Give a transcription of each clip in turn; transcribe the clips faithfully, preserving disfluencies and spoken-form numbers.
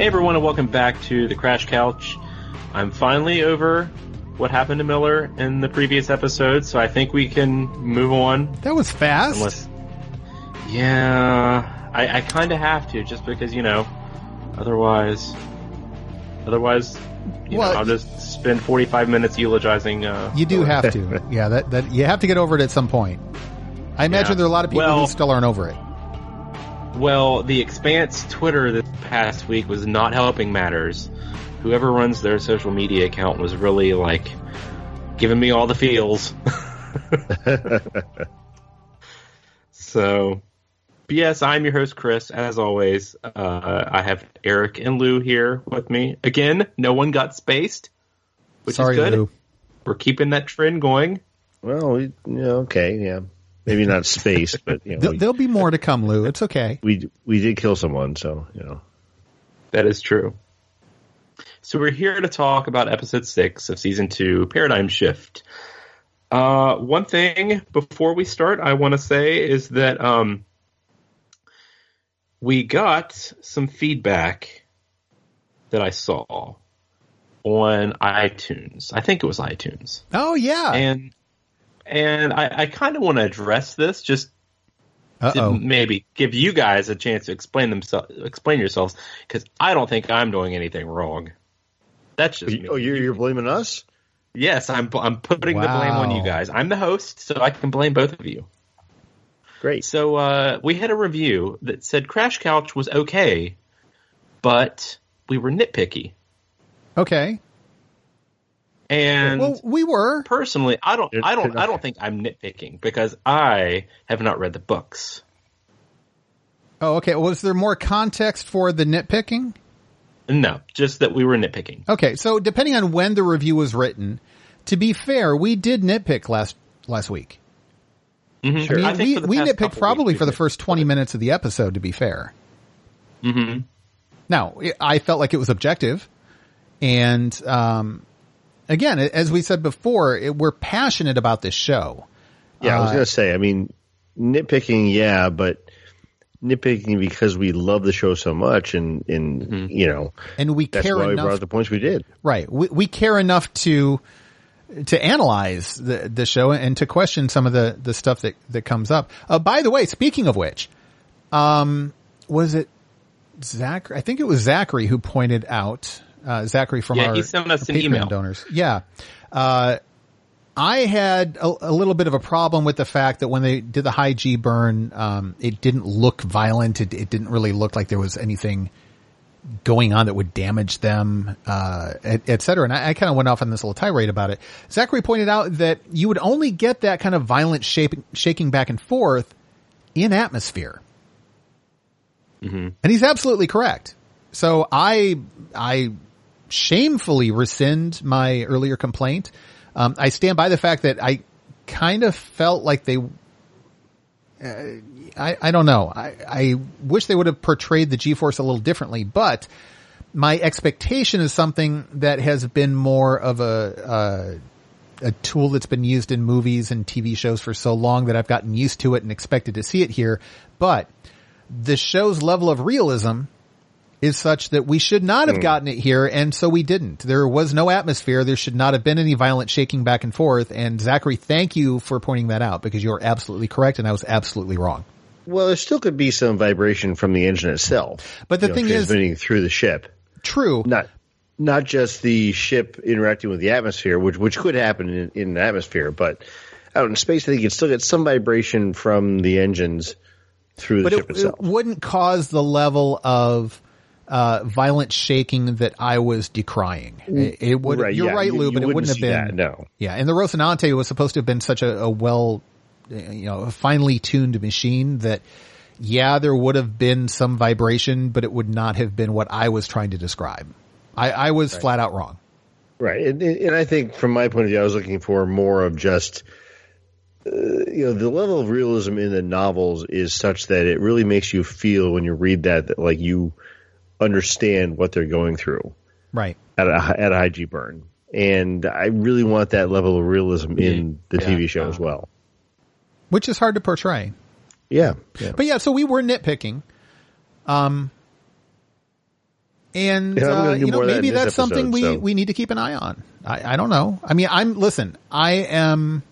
Hey everyone, and welcome back to the Crash Couch. I'm finally over what happened to Miller in the previous episode, so I think we can move on. That was fast. Unless, yeah, I, I kind of have to, just because, you know, otherwise, otherwise, you well, know, I'll just spend forty-five minutes eulogizing. Uh, you do have to, yeah. That that you have to get over it at some point. I imagine yeah. there are a lot of people well, who still aren't over it. Well, the Expanse Twitter this past week was not helping matters. Whoever runs their social media account was really, like, giving me all the feels. So, but yes, I'm your host, Chris, as always. Uh, I have Eric and Lou here with me. Again, no one got spaced, which Sorry, is good. Lou. We're keeping that trend going. Well, we, yeah, okay, yeah. Maybe not space, but you know, there, we, there'll be more to come, Lou. It's okay. We we did kill someone, so you know that is true. So we're here to talk about episode six of season two, Paradigm Shift. Uh, one thing before we start, I want to say is that um, we got some feedback that I saw on iTunes. I think it was iTunes. Oh yeah, and. And I, I kind of want to address this, just to maybe give you guys a chance to explain themselves, explain yourselves, because I don't think I'm doing anything wrong. That's just me. Oh, you're you're blaming us? Yes, I'm I'm putting wow. the blame on you guys. I'm the host, so I can blame both of you. Great. So uh, we had a review that said Crash Couch was okay, but we were nitpicky. Okay. And well, we were personally. I don't. I don't. I don't think I'm nitpicking because I have not read the books. Oh, okay. Well, is there more context for the nitpicking? No, just that we were nitpicking. Okay, so depending on when the review was written, to be fair, we did nitpick last last week. Mm-hmm. Sure. I mean, I think we we nitpicked probably for the first twenty minutes of the episode. To be fair. Mm-hmm. Now, I felt like it was objective, and. um Again, as we said before, it, we're passionate about this show. Yeah, I was uh, going to say, I mean, nitpicking, yeah, but nitpicking because we love the show so much and, and mm-hmm. you know, and we that's care why enough, we brought up the points we did. Right. We, we care enough to to analyze the, the show and to question some of the, the stuff that, that comes up. Uh, by the way, speaking of which, um, was it Zachary? I think it was Zachary who pointed out. Uh, Zachary from yeah, our, he sent us our an Patreon email. donors. Yeah. Uh, I had a, a little bit of a problem with the fact that when they did the high G burn, um, it didn't look violent. It, it didn't really look like there was anything going on that would damage them, uh, et, et cetera. And I, I kind of went off on this little tirade about it. Zachary pointed out that you would only get that kind of violent shaping, shaking back and forth in atmosphere. Mm-hmm. And he's absolutely correct. So I, I, shamefully rescind my earlier complaint. Um, I stand by the fact that I kind of felt like they, uh, I, I don't know. I, I wish they would have portrayed the G-force a little differently, but my expectation is something that has been more of a, a, a tool that's been used in movies and T V shows for so long that I've gotten used to it and expected to see it here. But the show's level of realism is such that we should not have gotten it here, and so we didn't. There was no atmosphere. There should not have been any violent shaking back and forth. And Zachary, thank you for pointing that out because you're absolutely correct, and I was absolutely wrong. Well, there still could be some vibration from the engine itself. But the you know, thing transmitting is, transmitting through the ship. True. Not not just the ship interacting with the atmosphere, which which could happen in, in the atmosphere, but out in space, I think you'd still get some vibration from the engines through the but ship it, itself. But it wouldn't cause the level of. Uh, violent shaking that I was decrying. It, it would. Right, you're yeah. right, Lou, you, but you it wouldn't have been. That, no. Yeah, and the Rocinante was supposed to have been such a, a well, you know, a finely tuned machine that, yeah, there would have been some vibration, but it would not have been what I was trying to describe. I, I was right. flat out wrong. Right, and, and I think from my point of view, I was looking for more of just, uh, you know, the level of realism in the novels is such that it really makes you feel when you read that that like you. Understand what they're going through, right? At a at a I G burn, and I really want that level of realism in the yeah, T V show yeah. as well, which is hard to portray. Yeah, yeah, but yeah, so we were nitpicking. Um, And yeah, uh, you know, maybe that that's episode, something we, so. we need to keep an eye on. I, I don't know. I mean, I'm listen, I am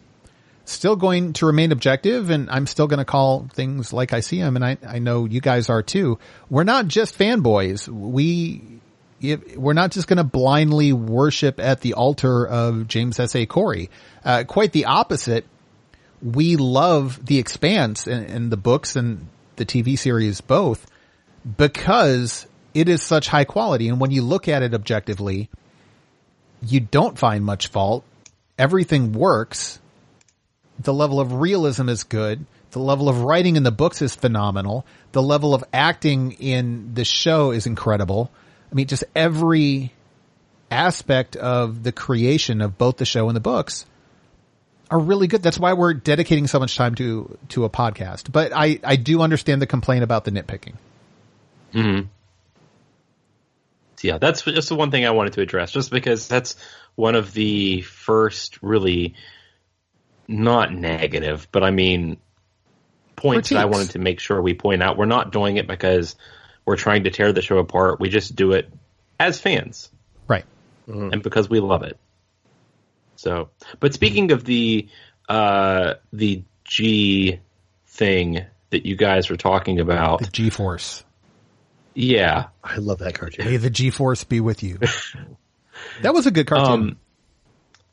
still going to remain objective, and I'm still going to call things like I see them. And I, I know you guys are too. We're not just fanboys. We we're not just going to blindly worship at the altar of James S. A. Corey. Uh, quite the opposite. We love The Expanse and, and the books and the T V series both because it is such high quality. And when you look at it objectively, you don't find much fault. Everything works. The level of realism is good. The level of writing in the books is phenomenal. The level of acting in the show is incredible. I mean, just every aspect of the creation of both the show and the books are really good. That's why we're dedicating so much time to, to a podcast. But I, I do understand the complaint about the nitpicking. Mm-hmm. Yeah, that's just the one thing I wanted to address, just because that's one of the first really not negative, but I mean points that I wanted to make sure we point out. We're not doing it because we're trying to tear the show apart. We just do it as fans. Right. Mm-hmm. And because we love it. So, but speaking of the uh, the G thing that you guys were talking about. The G-Force. Yeah. I love that cartoon. May the G-Force be with you. That was a good cartoon. Um,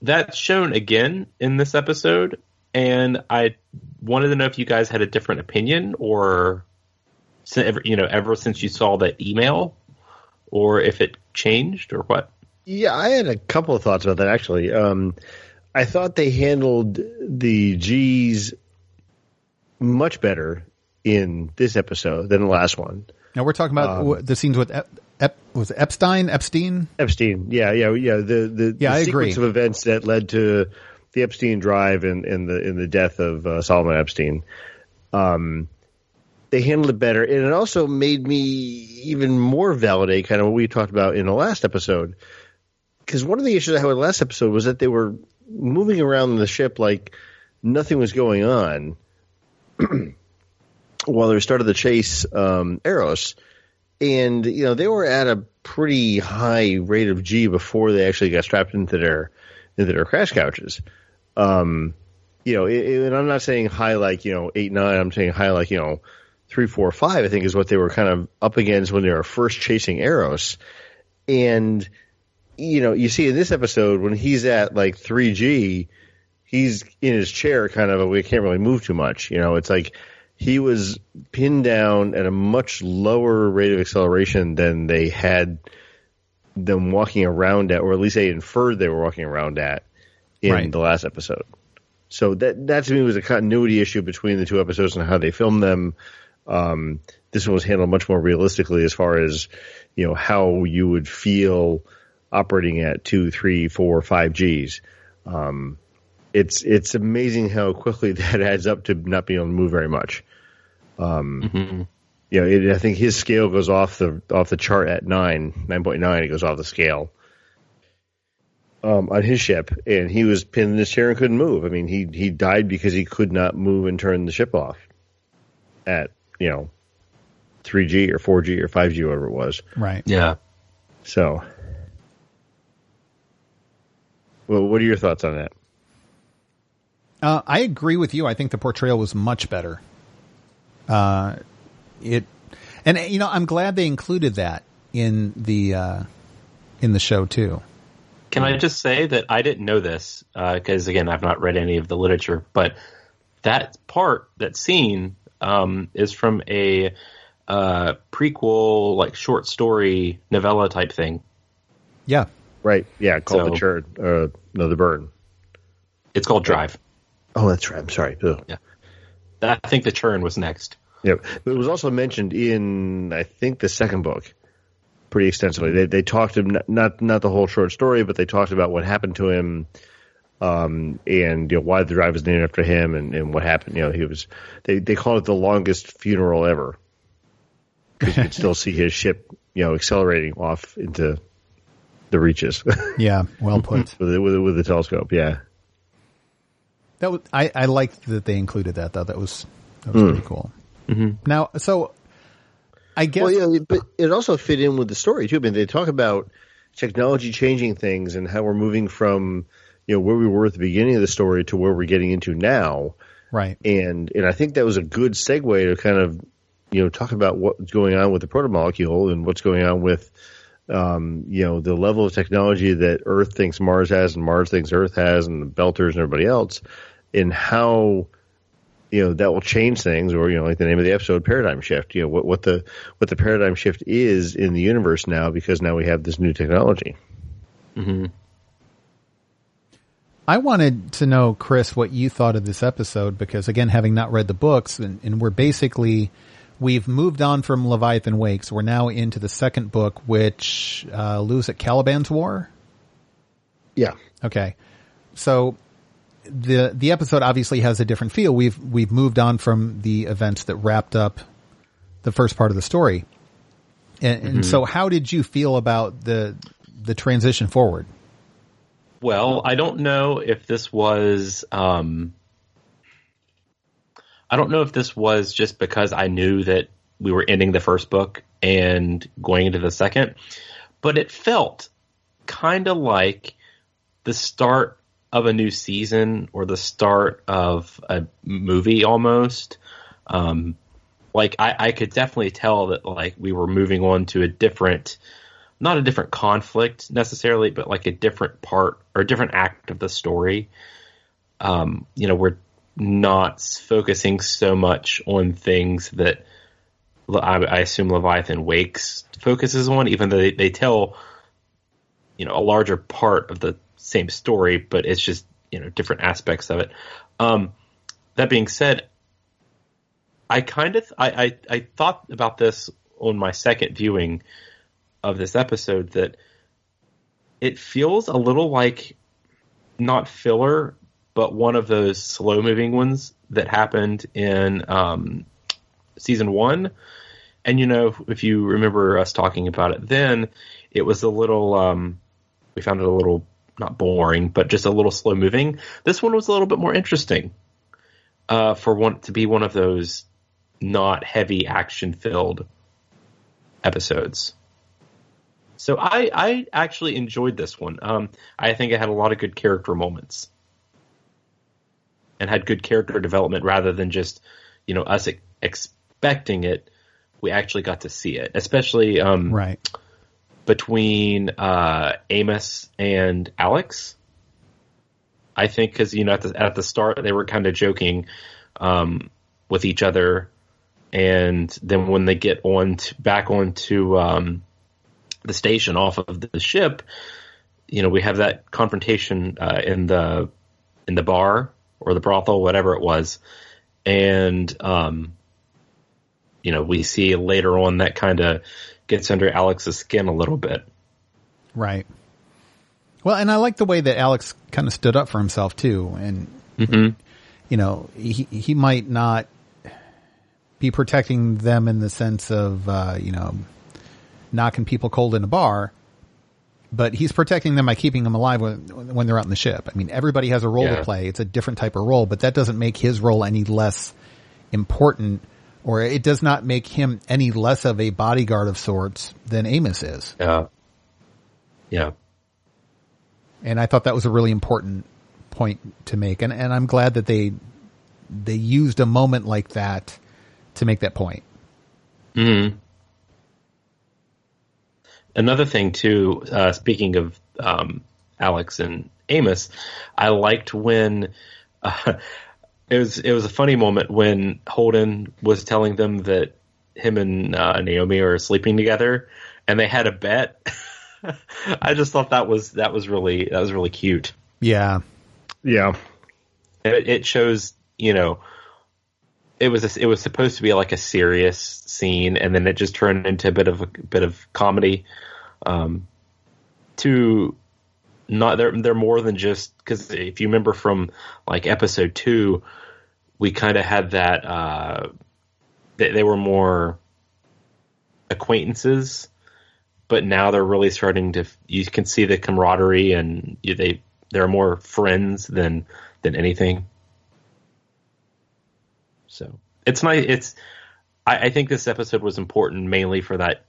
that's shown again in this episode, and I wanted to know if you guys had a different opinion, or, you know, ever since you saw that email, or if it changed or what. Yeah, I had a couple of thoughts about that, actually. Um, I thought they handled the G's much better in this episode than the last one. Now we're talking about um, the scenes with Ep, Ep, was it Epstein, Epstein, Epstein. Yeah, yeah, yeah. The the, yeah, the I sequence agree. of events that led to the Epstein drive and, and the in the death of uh, Solomon Epstein. Um, they handled it better, and it also made me even more validate kind of what we talked about in the last episode. Because one of the issues I had with the last episode was that they were moving around the ship like nothing was going on. While they started the chase, um, Eros, and you know they were at a pretty high rate of G before they actually got strapped into their into their crash couches. Um, you know, it, it, and I'm not saying high like you know eight nine. I'm saying high like you know three four five. I think is what they were kind of up against when they were first chasing Eros. And you know, you see in this episode when he's at like three G, he's in his chair, kind of. We can't really move too much. You know, it's like. He was pinned down at a much lower rate of acceleration than they had them walking around at, or at least they inferred they were walking around at in right. the last episode. So that that to me was a continuity issue between the two episodes and how they filmed them. Um, this one was handled much more realistically as far as you know how you would feel operating at two, three, four, five Gs. Um, It's it's amazing how quickly that adds up to not being able to move very much. Um, mm-hmm. You know, it, I think his scale goes off the off the chart at nine nine point nine. It goes off the scale um, on his ship, and he was pinned in his chair and couldn't move. I mean, he he died because he could not move and turn the ship off at you know three G or four G or five G, whatever it was. Right. Yeah. So, well, what are your thoughts on that? Uh, I agree with you. I think the portrayal was much better. Uh, it, and you know, I'm glad they included that in the uh, in the show too. Can I just say that I didn't know this because uh, again, I've not read any of the literature, but that part, that scene, um, is from a uh, prequel, like short story novella type thing. Yeah. Right. Yeah. Called so, the Church. Uh, no, the Burn. It's called Drive. Oh, that's right. I'm sorry. Ugh. Yeah, I think The Churn was next. Yeah, it was also mentioned in I think the second book pretty extensively. They they talked him not not the whole short story, but they talked about what happened to him, um, and you know why the drive was named after him, and, and what happened. You know, he was they they called it the longest funeral ever because you could still see his ship, you know, accelerating off into the reaches. Yeah, well put. with, with with the telescope. Yeah. That was, I, I liked that they included that, though. That was, that was mm. pretty cool. Mm-hmm. Now, so I guess. Well, yeah, but it also fit in with the story too. I mean, they talk about technology changing things and how we're moving from, you know, where we were at the beginning of the story to where we're getting into now. Right. And and I think that was a good segue to kind of, you know, talk about what's going on with the protomolecule and what's going on with, um, you know, the level of technology that Earth thinks Mars has and Mars thinks Earth has and the Belters and everybody else, and how, you know, that will change things, or, you know, like the name of the episode, Paradigm Shift, you know, what, what the what the paradigm shift is in the universe now, because now we have this new technology. Mm-hmm. I wanted to know, Chris, what you thought of this episode, because, again, having not read the books, and, and we're basically, we've moved on from Leviathan Wakes. We're now into the second book, which, uh, Lou's at Caliban's War? Yeah. Okay. So... The the episode obviously has a different feel. We've we've moved on from the events that wrapped up the first part of the story. And, mm-hmm. and so how did you feel about the the transition forward? Well, I don't know if this was um, I don't know if this was just because I knew that we were ending the first book and going into the second, but it felt kind of like the start of a new season or the start of a movie almost. Um, like I, I could definitely tell that like we were moving on to a different, not a different conflict necessarily, but like a different part or a different act of the story. Um, you know, we're not focusing so much on things that I, I assume Leviathan Wakes focuses on, even though they, they tell, you know, a larger part of the same story, but it's just, you know, different aspects of it. Um, that being said, I kind of, I, I, I thought about this on my second viewing of this episode, that it feels a little like not filler, but one of those slow moving ones that happened in, um, season one. And, you know, if you remember us talking about it, then it was a little, um, we found it a little, not boring, but just a little slow moving. This one was a little bit more interesting, uh, for one to be one of those not heavy action filled episodes. So I, I actually enjoyed this one. Um, I think it had a lot of good character moments and had good character development rather than just, you know, us ex- expecting it. We actually got to see it, especially, um, right. Between uh, Amos and Alex, I think, because, you know, at the, at the start they were kind of joking um, with each other, and then when they get on to, back onto um, the station off of the ship, you know, we have that confrontation uh, in the in the bar or the brothel, whatever it was, and um, you know, we see later on that kind of gets under Alex's skin a little bit. Right. Well, and I like the way that Alex kind of stood up for himself too. And, mm-hmm. you know, he, he might not be protecting them in the sense of, uh, you know, knocking people cold in a bar, but he's protecting them by keeping them alive when, when they're out in the ship. I mean, everybody has a role yeah. to play. It's a different type of role, but that doesn't make his role any less important, or it does not make him any less of a bodyguard of sorts than Amos is. Yeah. Yeah. And I thought that was a really important point to make. And, and I'm glad that they, they used a moment like that to make that point. Mm-hmm. Another thing too, uh, speaking of, um, Alex and Amos, I liked when, uh, It was it was a funny moment when Holden was telling them that him and uh, Naomi are sleeping together, and they had a bet. I just thought that was that was really that was really cute. Yeah, yeah. It, it shows, you know, it was a, it was supposed to be like a serious scene, and then it just turned into a bit of a bit of comedy. Um, to not they're they're more than just, because if you remember from like episode two, we kind of had that uh, they, they were more acquaintances, but now they're really starting to. You can see the camaraderie, and they they're more friends than than anything. So it's nice. It's I, I think this episode was important mainly for that,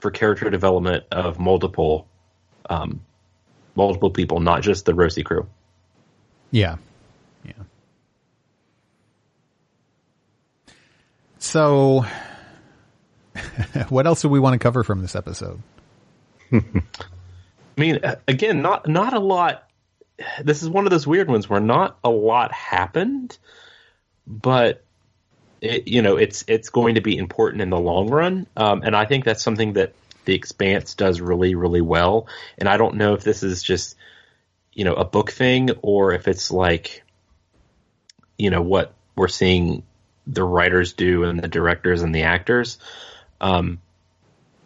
for character development of multiple, um, multiple people, not just the Rosie crew. Yeah, yeah. So, what else do we want to cover from this episode? I mean, again, not not a lot. This is one of those weird ones where not a lot happened, but it, you know, it's it's going to be important in the long run, um, and I think that's something that The Expanse does really, really well. And I don't know if this is just, you know, a book thing or if it's like, you know, what we're seeing the writers do and the directors and the actors, um,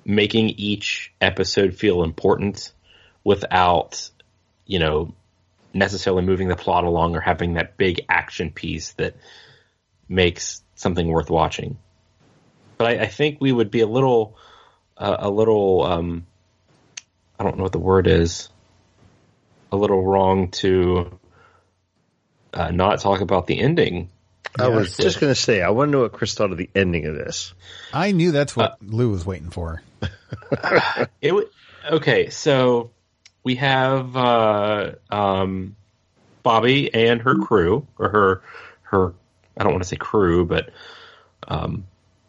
making each episode feel important without, you know, necessarily moving the plot along or having that big action piece that makes something worth watching. But I, I think we would be a little, uh, a little, um, I don't know what the word is, a little wrong to uh, not talk about the ending. I yeah, was just going to say, I want to know what Chris thought of the ending of this. I knew that's what uh, Lou was waiting for. It w- okay, so we have uh, um, Bobby and her crew, or her, her I don't want to say crew, but um,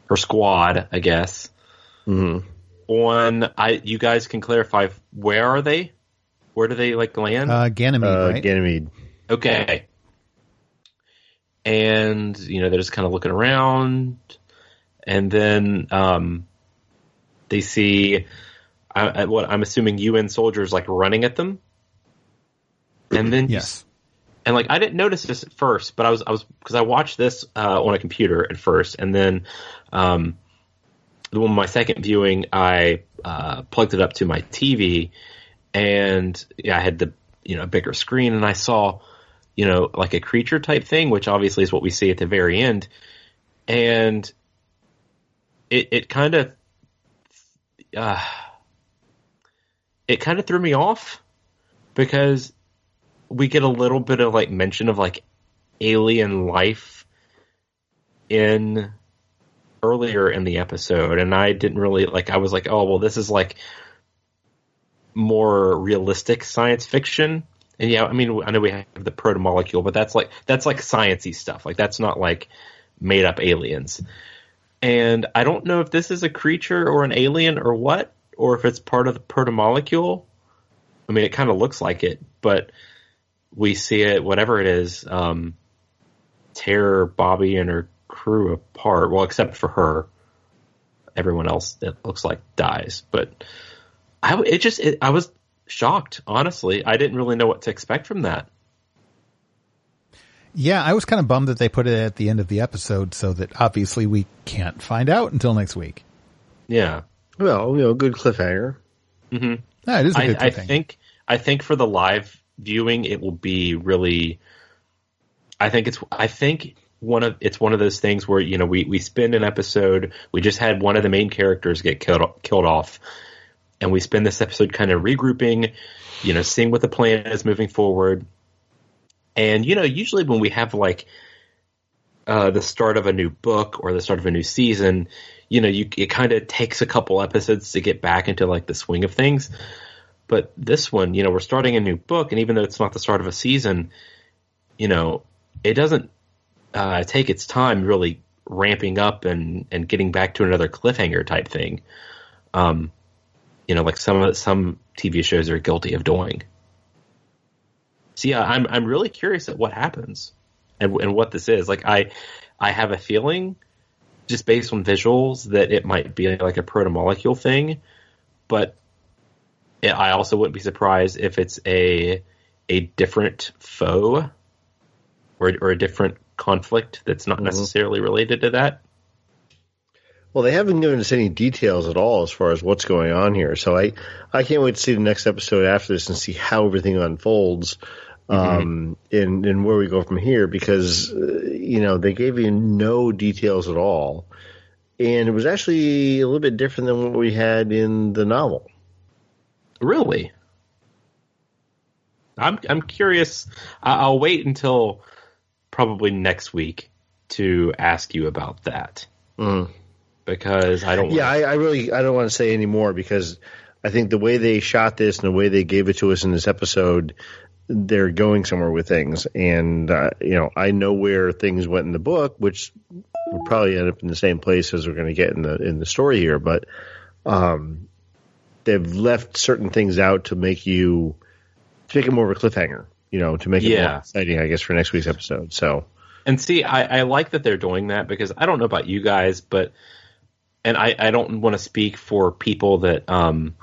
her squad, I guess. Mm-hmm. On, I, you guys can clarify, where are they? Where do they like land? Uh, Ganymede, uh, right? Ganymede. Okay. And, you know, they're just kind of looking around. And then um, they see I, I, what I'm assuming U N soldiers, like, running at them. And then, yes. And, like, I didn't notice this at first, but I was, I was, because I watched this uh, on a computer at first. And then, um, on my second viewing, I uh, plugged it up to my T V. And yeah, I had the, you know, bigger screen, and I saw, you know, like a creature type thing, which obviously is what we see at the very end. And it, it kind of, uh, it kind of threw me off because we get a little bit of like mention of like alien life in earlier in the episode. And I didn't really like, I was like, oh, well, this is like more realistic science fiction. And yeah, I mean, I know we have the protomolecule, but that's like that's like sciencey stuff. Like that's not like made up aliens. And I don't know if this is a creature or an alien or what, or if it's part of the protomolecule. I mean, it kind of looks like it, but we see it, whatever it is, um, tear Bobby and her crew apart. Well, except for her, everyone else it looks like dies. But I it just it, I was. shocked, honestly. I didn't really know what to expect from that. Yeah, I was kind of bummed that they put it at the end of the episode so that obviously we can't find out until next week. Yeah. Well, you know, good cliffhanger. Mm-hmm. Yeah, it is a good I, cliffhanger. I think, I think for the live viewing, it will be really... I think it's I think one of it's one of those things where, you know, we, we spend an episode, we just had one of the main characters get killed killed off, and we spend this episode kind of regrouping, you know, seeing what the plan is moving forward. And, you know, usually when we have like uh, the start of a new book or the start of a new season, you know, you, it kind of takes a couple episodes to get back into like the swing of things. But this one, you know, we're starting a new book. And even though it's not the start of a season, you know, it doesn't uh, take its time really ramping up and, and getting back to another cliffhanger type thing. Um, You know, like some some T V shows are guilty of doing. So yeah, I'm I'm really curious at what happens and and what this is. Like I I have a feeling just based on visuals that it might be like a protomolecule thing, but it, I also wouldn't be surprised if it's a a different foe or or a different conflict that's not mm-hmm. necessarily related to that. Well, they haven't given us any details at all as far as what's going on here. So I, I can't wait to see the next episode after this and see how everything unfolds um, mm-hmm. and, and where we go from here because, uh, you know, they gave you no details at all. And it was actually a little bit different than what we had in the novel. Really? I'm I'm curious. I'll wait until probably next week to ask you about that. Mm-hmm. because I don't. Yeah, I, I really I don't want to say any more because I think the way they shot this and the way they gave it to us in this episode, they're going somewhere with things. And, uh, you know, I know where things went in the book, which will probably end up in the same place as we're going to get in the in the story here. But um, they've left certain things out to make you to make it more of a cliffhanger, you know, to make it yeah. more exciting, I guess, for next week's episode. So, and see, I, I like that they're doing that because I don't know about you guys, but and I, I don't want to speak for people that um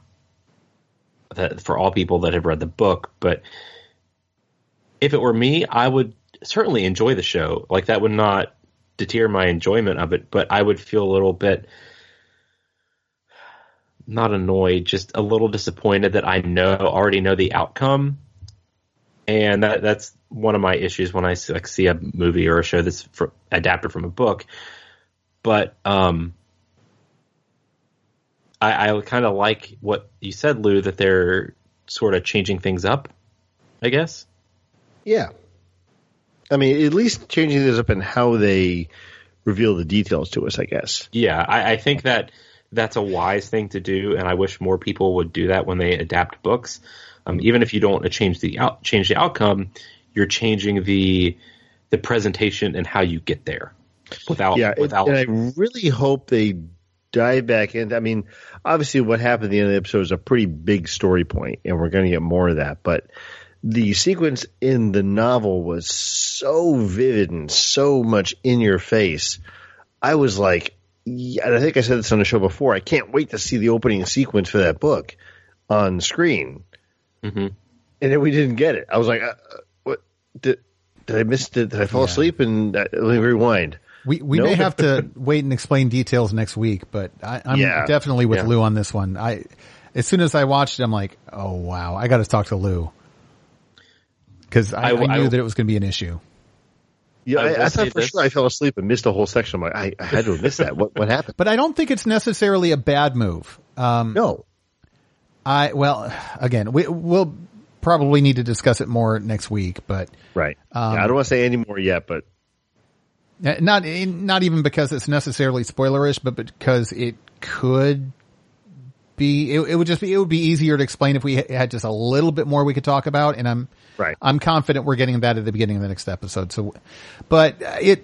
that for all people that have read the book, but if it were me, I would certainly enjoy the show. Like, that would not deter my enjoyment of it, but I would feel a little bit not annoyed, just a little disappointed that I know already know the outcome. And that that's one of my issues when I like see a movie or a show that's for, adapted from a book. But um, I, I kind of like what you said, Lou, that they're sort of changing things up, I guess. Yeah. I mean, at least changing this up in how they reveal the details to us, I guess. Yeah, I, I think that that's a wise thing to do, and I wish more people would do that when they adapt books. Um, even if you don't change the out, change the outcome, you're changing the the presentation and how you get there. Without, yeah, without. And I really hope they dive back in. I mean, obviously what happened at the end of the episode is a pretty big story point, and we're going to get more of that, but the sequence in the novel was so vivid and so much in your face. I was like, yeah, and I think I said this on the show before, I can't wait to see the opening sequence for that book on screen. Mm-hmm. And then we didn't get it. I was like, uh, what? Did, did I miss it? Did I fall yeah. asleep? And uh, let me rewind. We we no? may have to wait and explain details next week, but I, I'm yeah. definitely with yeah. Lou on this one. I As soon as I watched it, I'm like, oh, wow, I got to talk to Lou. Because I, I, I knew I, that it was going to be an issue. Yeah, I, I thought for this. sure I fell asleep and missed a whole section. Like, I, I had to miss that. What what happened? But I don't think it's necessarily a bad move. Um, no. I Well, again, we, we'll probably need to discuss it more next week. But right. Um, yeah, I don't want to say any more yet, but not not even because it's necessarily spoilerish, but because it could be. It, it would just be. It would be easier to explain if we had just a little bit more we could talk about, and I'm right. I'm confident we're getting that at the beginning of the next episode. So, but it,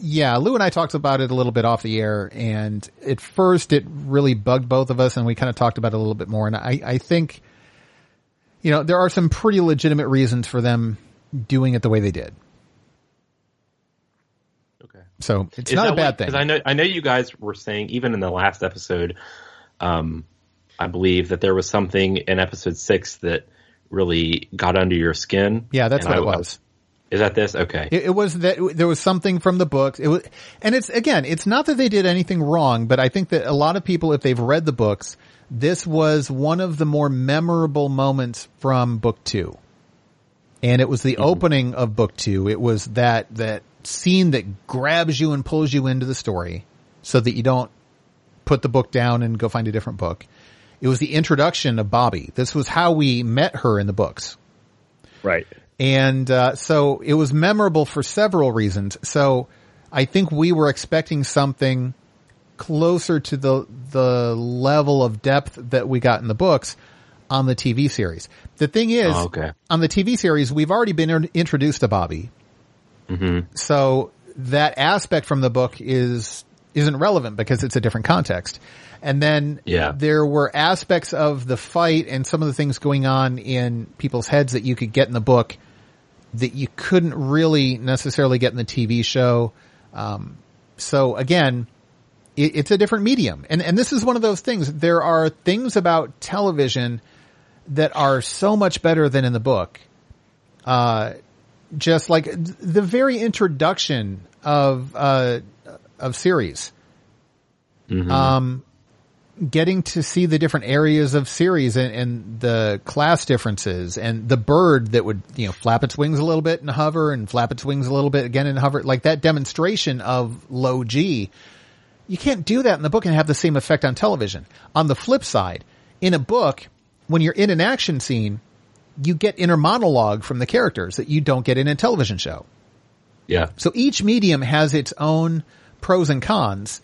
yeah, Lou and I talked about it a little bit off the air, and at first it really bugged both of us, and we kind of talked about it a little bit more. And I, I think, you know, there are some pretty legitimate reasons for them doing it the way they did. Okay, so it's Is not a bad what, thing. Because I know I know you guys were saying even in the last episode. Um, I believe that there was something in episode six that really got under your skin. Yeah, that's what I, it was. Is that this? Okay. It, it was that there was something from the books. It was, and it's, again, it's not that they did anything wrong, but I think that a lot of people, if they've read the books, this was one of the more memorable moments from book two. And it was the mm-hmm. opening of book two. It was that, that scene that grabs you and pulls you into the story so that you don't put the book down and go find a different book. It was the introduction of Bobby. This was how we met her in the books. Right. And uh, so it was memorable for several reasons. So I think we were expecting something closer to the the level of depth that we got in the books on the T V series. The thing is, oh, okay. on the T V series, we've already been introduced to Bobby. Mm-hmm. So that aspect from the book is... isn't relevant because it's a different context. And then yeah. there were aspects of the fight and some of the things going on in people's heads that you could get in the book that you couldn't really necessarily get in the T V show. Um, so again, it, it's a different medium. And, and this is one of those things. There are things about television that are so much better than in the book. Uh, just like the very introduction of, uh, of series, mm-hmm. um, getting to see the different areas of series and, and the class differences and the bird that would, you know, flap its wings a little bit and hover and flap its wings a little bit again and hover, like that demonstration of low G. You can't do that in the book and have the same effect on television. On the flip side, in a book, when you're in an action scene, you get inner monologue from the characters that you don't get in a television show. Yeah. So each medium has its own pros and cons,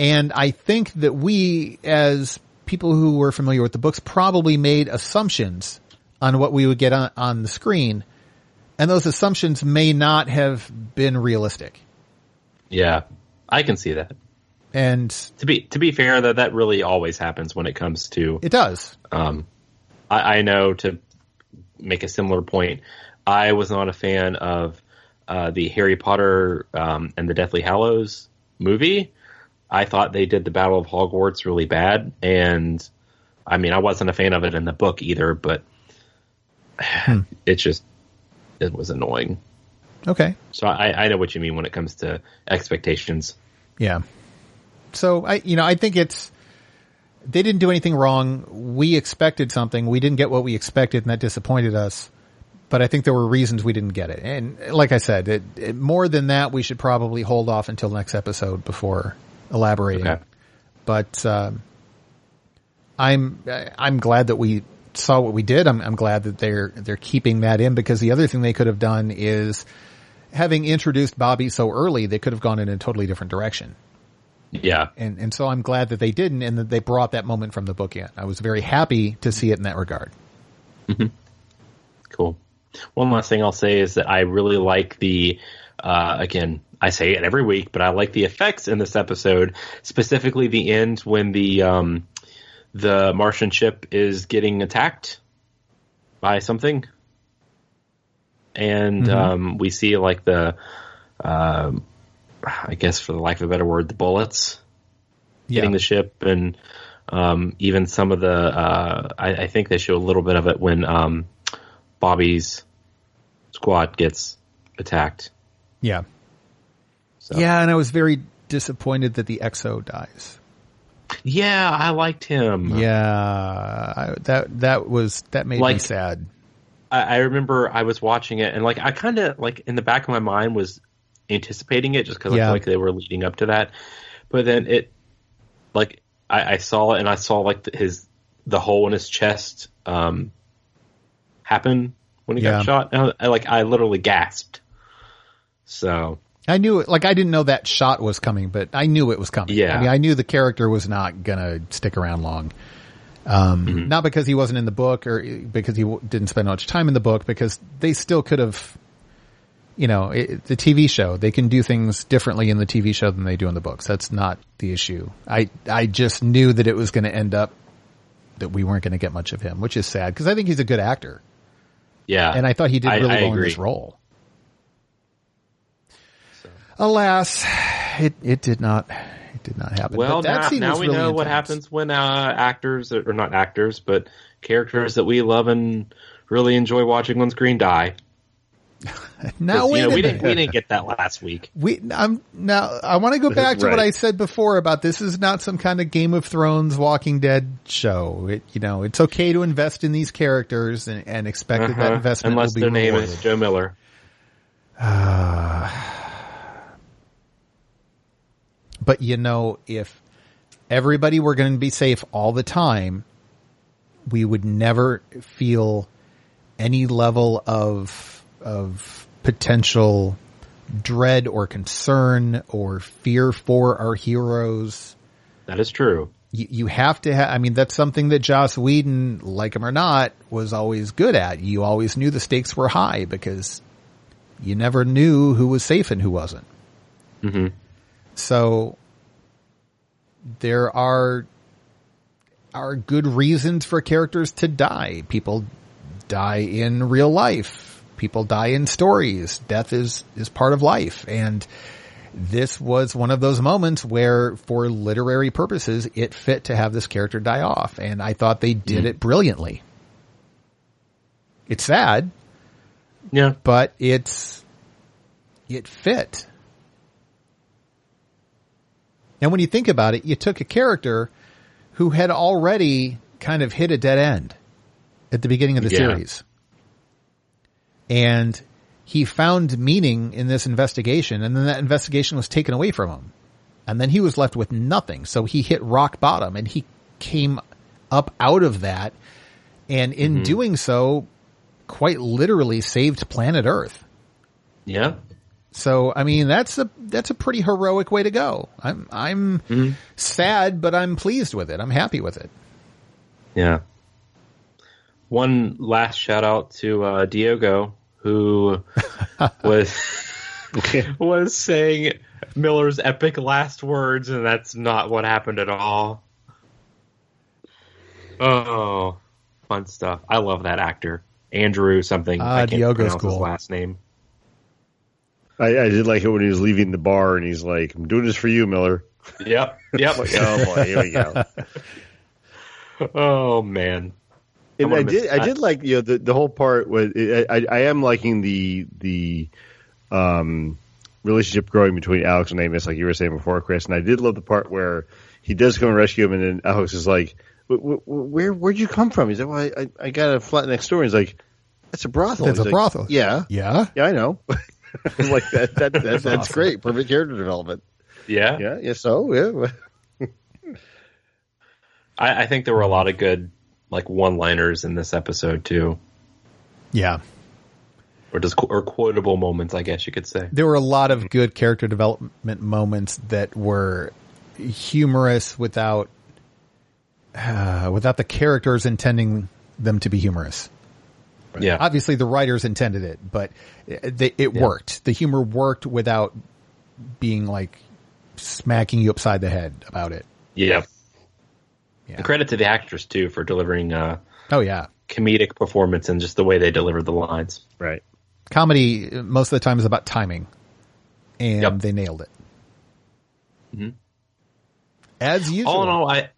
And I think that we, as people who were familiar with the books, probably made assumptions on what we would get on, on the screen. And those assumptions may not have been realistic. Yeah, I can see that. And to be to be fair, though, that really always happens when it comes to it does. Um, I, I know, to make a similar point, I was not a fan of uh, the Harry Potter um, and the Deathly Hallows movie. I thought they did the Battle of Hogwarts really bad, and I mean, I wasn't a fan of it in the book either. But hmm. it just it was annoying. Okay, so I, I know what you mean when it comes to expectations. Yeah. So I, you know, I think it's, they didn't do anything wrong. We expected something. We didn't get what we expected, and that disappointed us. But I think there were reasons we didn't get it. And like I said, it, it, more than that, we should probably hold off until next episode before elaborating. Okay. But, um, I'm, I'm glad that we saw what we did. I'm, I'm glad that they're, they're keeping that in, because the other thing they could have done is, having introduced Bobby so early, they could have gone in a totally different direction. Yeah. And and so I'm glad that they didn't, and that they brought that moment from the book in. I was very happy to see it in that regard. Mm-hmm. Cool. One last thing I'll say is that I really like the, uh, again, I say it every week, but I like the effects in this episode, specifically the end when the um, the Martian ship is getting attacked by something. And mm-hmm. um, we see like the... Uh, I guess, for the lack of a better word, the bullets hitting yeah. the ship, and um, even some of the. Uh, I, I think they show a little bit of it when um, Bobby's squad gets attacked. Yeah. So. Yeah, and I was very disappointed that the X O dies. Yeah, I liked him. Yeah, I, that that was that made like, me sad. I, I remember I was watching it, and like I kind of like in the back of my mind was. Anticipating it just because yeah. I feel like they were leading up to that, but then it like I, I saw it and I saw like the, his the hole in his chest um happen when he yeah. got shot, and I, I, like I literally gasped. So I knew it, like I didn't know that shot was coming, but I knew it was coming. Yeah, I mean I knew the character was not gonna stick around long. Um, mm-hmm. Not because he wasn't in the book or because he w- didn't spend much time in the book, because they still could have. You know, it, the T V show, they can do things differently in the T V show than they do in the books. That's not the issue. I, I just knew that it was going to end up that we weren't going to get much of him, which is sad because I think he's a good actor. Yeah. And I thought he did really I, I well agree. in this role. So. Alas, it, it did not, it did not happen. Well, that now, now we really know intense. What happens when, uh, actors or not actors, but characters that we love and really enjoy watching on screen die. Now wait, you know, we didn't we didn't get that last week. We I'm now I want to go back to right. what I said before about this is not some kind of Game of Thrones, Walking Dead show. It, you know, it's okay to invest in these characters and, and expect uh-huh. that, that investment unless will be their rewarded. Name is Joe Miller. Uh, but you know, if everybody were going to be safe all the time, we would never feel any level of. of potential dread or concern or fear for our heroes. That is true. You, you have to have, I mean, that's something that Joss Whedon, like him or not, was always good at. You always knew the stakes were high because you never knew who was safe and who wasn't. Mm-hmm. So there are, are good reasons for characters to die. People die in real life. People die in stories. Death is, is part of life. And this was one of those moments where, for literary purposes, it fit to have this character die off. And I thought they did it brilliantly. It's sad. Yeah. But it's, it fit. And when you think about it, you took a character who had already kind of hit a dead end at the beginning of the yeah. series. And he found meaning in this investigation, and then that investigation was taken away from him. And then he was left with nothing. So he hit rock bottom, and he came up out of that. And in mm-hmm. doing so, quite literally saved planet Earth. Yeah. So, I mean, that's a, that's a pretty heroic way to go. I'm, I'm mm-hmm. sad, but I'm pleased with it. I'm happy with it. Yeah. One last shout out to, uh, Diogo, who was, was saying Miller's epic last words, and that's not what happened at all. Oh, fun stuff. I love that actor. Andrew something. Uh, I can't Diogo's pronounce cool. his last name. I, I did like it when he was leaving the bar, and he's like, "I'm doing this for you, Miller." Yep, yep. Like, oh boy, here we go. Oh man, and I did. That. I did like you know the, the whole part was. I, I, I am liking the the um, relationship growing between Alex and Amos, like you were saying before, Chris. And I did love the part where he does come and rescue him, and then Alex is like, "Where where'd you come from?" He's like, "Well, I I got a flat next door." And he's like, "That's a brothel." That's he's a like, brothel. Yeah, yeah, yeah. I know. Like that, that, that that's, that's awesome. Great. Perfect character development. Yeah. Yeah. Yeah. So, yeah. I, I think there were a lot of good, like, one-liners in this episode too. Yeah. Or just or quotable moments, I guess you could say. There were a lot of good character development moments that were humorous without, uh, without the characters intending them to be humorous. Right. Yeah. Obviously, the writers intended it, but it, it yeah. worked. The humor worked without being like smacking you upside the head about it. Yeah. yeah. And credit to the actress too for delivering. Uh, oh yeah, comedic performance and just the way they delivered the lines. Right. Comedy most of the time is about timing, and yep. they nailed it. Mm-hmm. As usual. All in all, I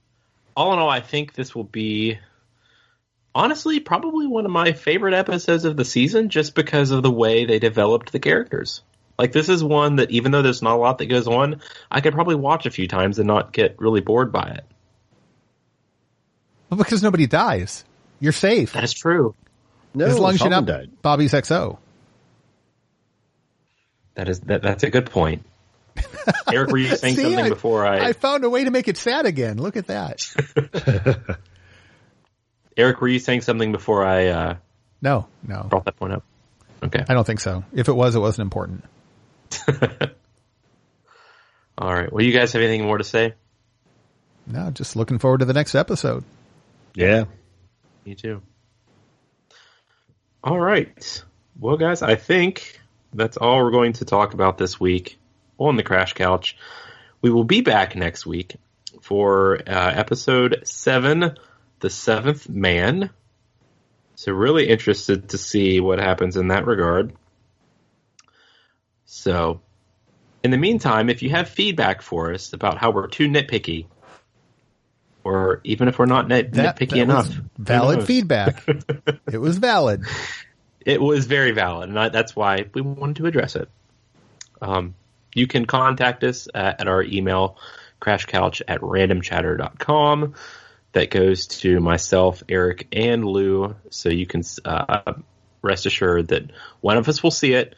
all in all, I think this will be. Honestly, probably one of my favorite episodes of the season just because of the way they developed the characters. Like, this is one that, even though there's not a lot that goes on, I could probably watch a few times and not get really bored by it. Well, because nobody dies. You're safe. That's true. No, as long as you're not died. Bobby's X O. That is, that, that's a good point. Eric, were you saying See, something I, before I... I found a way to make it sad again. Look at that. Eric, were you saying something before I uh, no, no. brought that point up? Okay. I don't think so. If it was, it wasn't important. All right. Well, you guys have anything more to say? No, just looking forward to the next episode. Yeah. Me too. All right. Well, guys, I think that's all we're going to talk about this week on the Crash Couch. We will be back next week for uh, episode seven, The Seventh Man. So really interested to see what happens in that regard. So in the meantime, if you have feedback for us about how we're too nitpicky, or even if we're not nit- that, nitpicky that enough. Valid feedback. It was valid. It was very valid. And I, that's why we wanted to address it. Um, you can contact us uh, at our email, crashcouch at randomchatter dot com. That goes to myself, Eric, and Lou, so you can uh, rest assured that one of us will see it,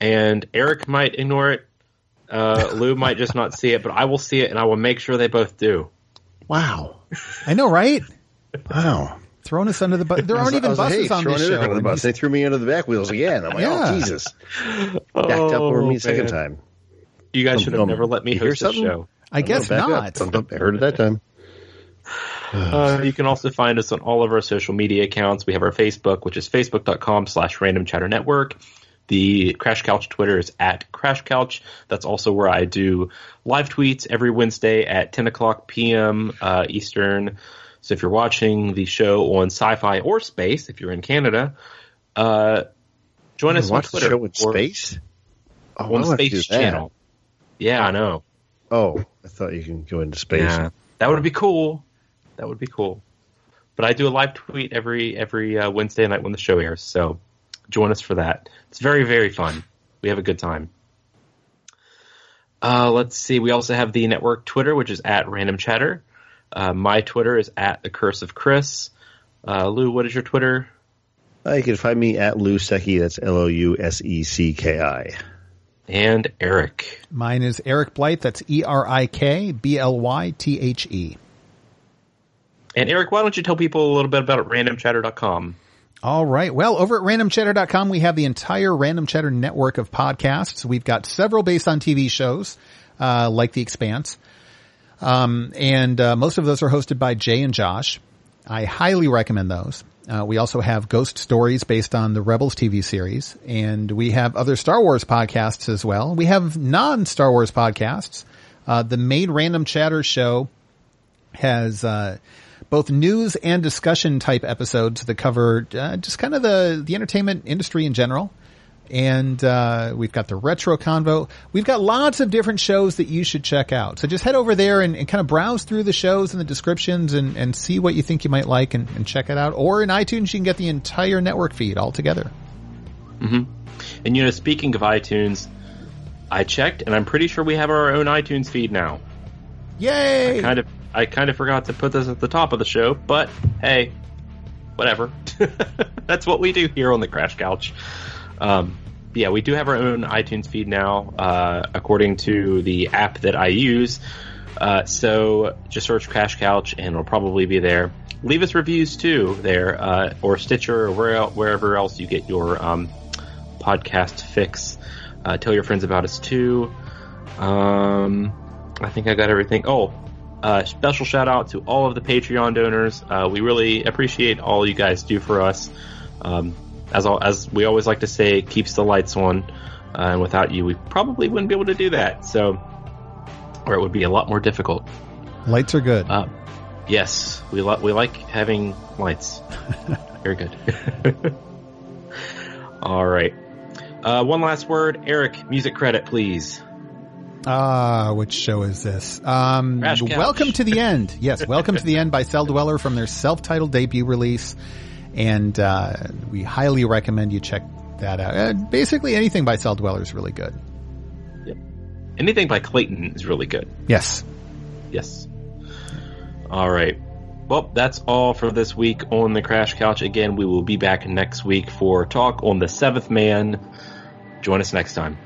and Eric might ignore it, uh, Lou might just not see it, but I will see it, and I will make sure they both do. Wow. I know, right? Wow. Throwing us under the bus. There aren't was, even buses like, hey, on this show. Under the bus. They threw me under the back wheels again. I'm like, yeah. oh, Jesus. Backed oh, up over me the second time. You guys um, should have um, never let me host this show. I, I guess not. I heard it that time. Uh, you can also find us on all of our social media accounts. We have our Facebook, which is facebook dot com slash random chatter network. The Crash Couch Twitter is at Crash Couch. That's also where I do live tweets every Wednesday at ten o'clock p.m. Uh, Eastern. So if you're watching the show on Sci-Fi or Space, if you're in Canada, uh, join us on Twitter. Watch the show in Space? Oh, on the Space Channel. Yeah, I know. Oh, I thought you can go into space. Yeah. That would be cool. That would be cool. But I do a live tweet every every uh, Wednesday night when the show airs. So join us for that. It's very, very fun. We have a good time. Uh, let's see. We also have the network Twitter, which is at Random Chatter. Uh, my Twitter is at The Curse of Chris. Uh, Lou, what is your Twitter? Uh, you can find me at Lou Secchi. That's L O U S E C K I. And Eric. Mine is Eric Blythe. That's E R I K B L Y T H E. And Eric, why don't you tell people a little bit about random chatter dot com? All right. Well, over at Random Chatter dot com, we have the entire Random Chatter network of podcasts. We've got several based on T V shows, uh, like The Expanse. Um, and, uh, most of those are hosted by Jay and Josh. I highly recommend those. Uh, we also have Ghost Stories based on the Rebels T V series, and we have other Star Wars podcasts as well. We have non-Star Wars podcasts. Uh, the main Random Chatter show has, uh, both news and discussion type episodes that cover, uh, just kind of the, the entertainment industry in general. And, uh, we've got the Retro Convo. We've got lots of different shows that you should check out. So just head over there and, and kind of browse through the shows and the descriptions and, and see what you think you might like and, and check it out. Or in iTunes, you can get the entire network feed all together. Mm-hmm. And, you know, speaking of iTunes, I checked and I'm pretty sure we have our own iTunes feed now. Yay! I kind of, I kind of forgot to put this at the top of the show, but hey, whatever. That's what we do here on the Crash Couch. Um, yeah, we do have our own iTunes feed now, uh, according to the app that I use. Uh, so just search Crash Couch and it'll probably be there. Leave us reviews too there, uh, or Stitcher or where, wherever else you get your, um, podcast fix. Uh, tell your friends about us too. Um, I think I got everything. Oh, uh, special shout out to all of the Patreon donors. Uh, we really appreciate all you guys do for us. Um, As, all, as we always like to say, keeps the lights on, uh, and without you, we probably wouldn't be able to do that. So, or it would be a lot more difficult. Lights are good. Uh, yes, we li- we like having lights. Very good. All right. Uh, one last word, Eric. Music credit, please. Ah, uh, which show is this? Um, Welcome to the End. Yes, Welcome to the End by Cell Dweller from their self-titled debut release. And uh, we highly recommend you check that out. Uh, basically, anything by Cell Dweller is really good. Yep. Anything by Clayton is really good. Yes. Yes. All right. Well, that's all for this week on the Crash Couch. Again, we will be back next week for talk on the Seventh Man. Join us next time.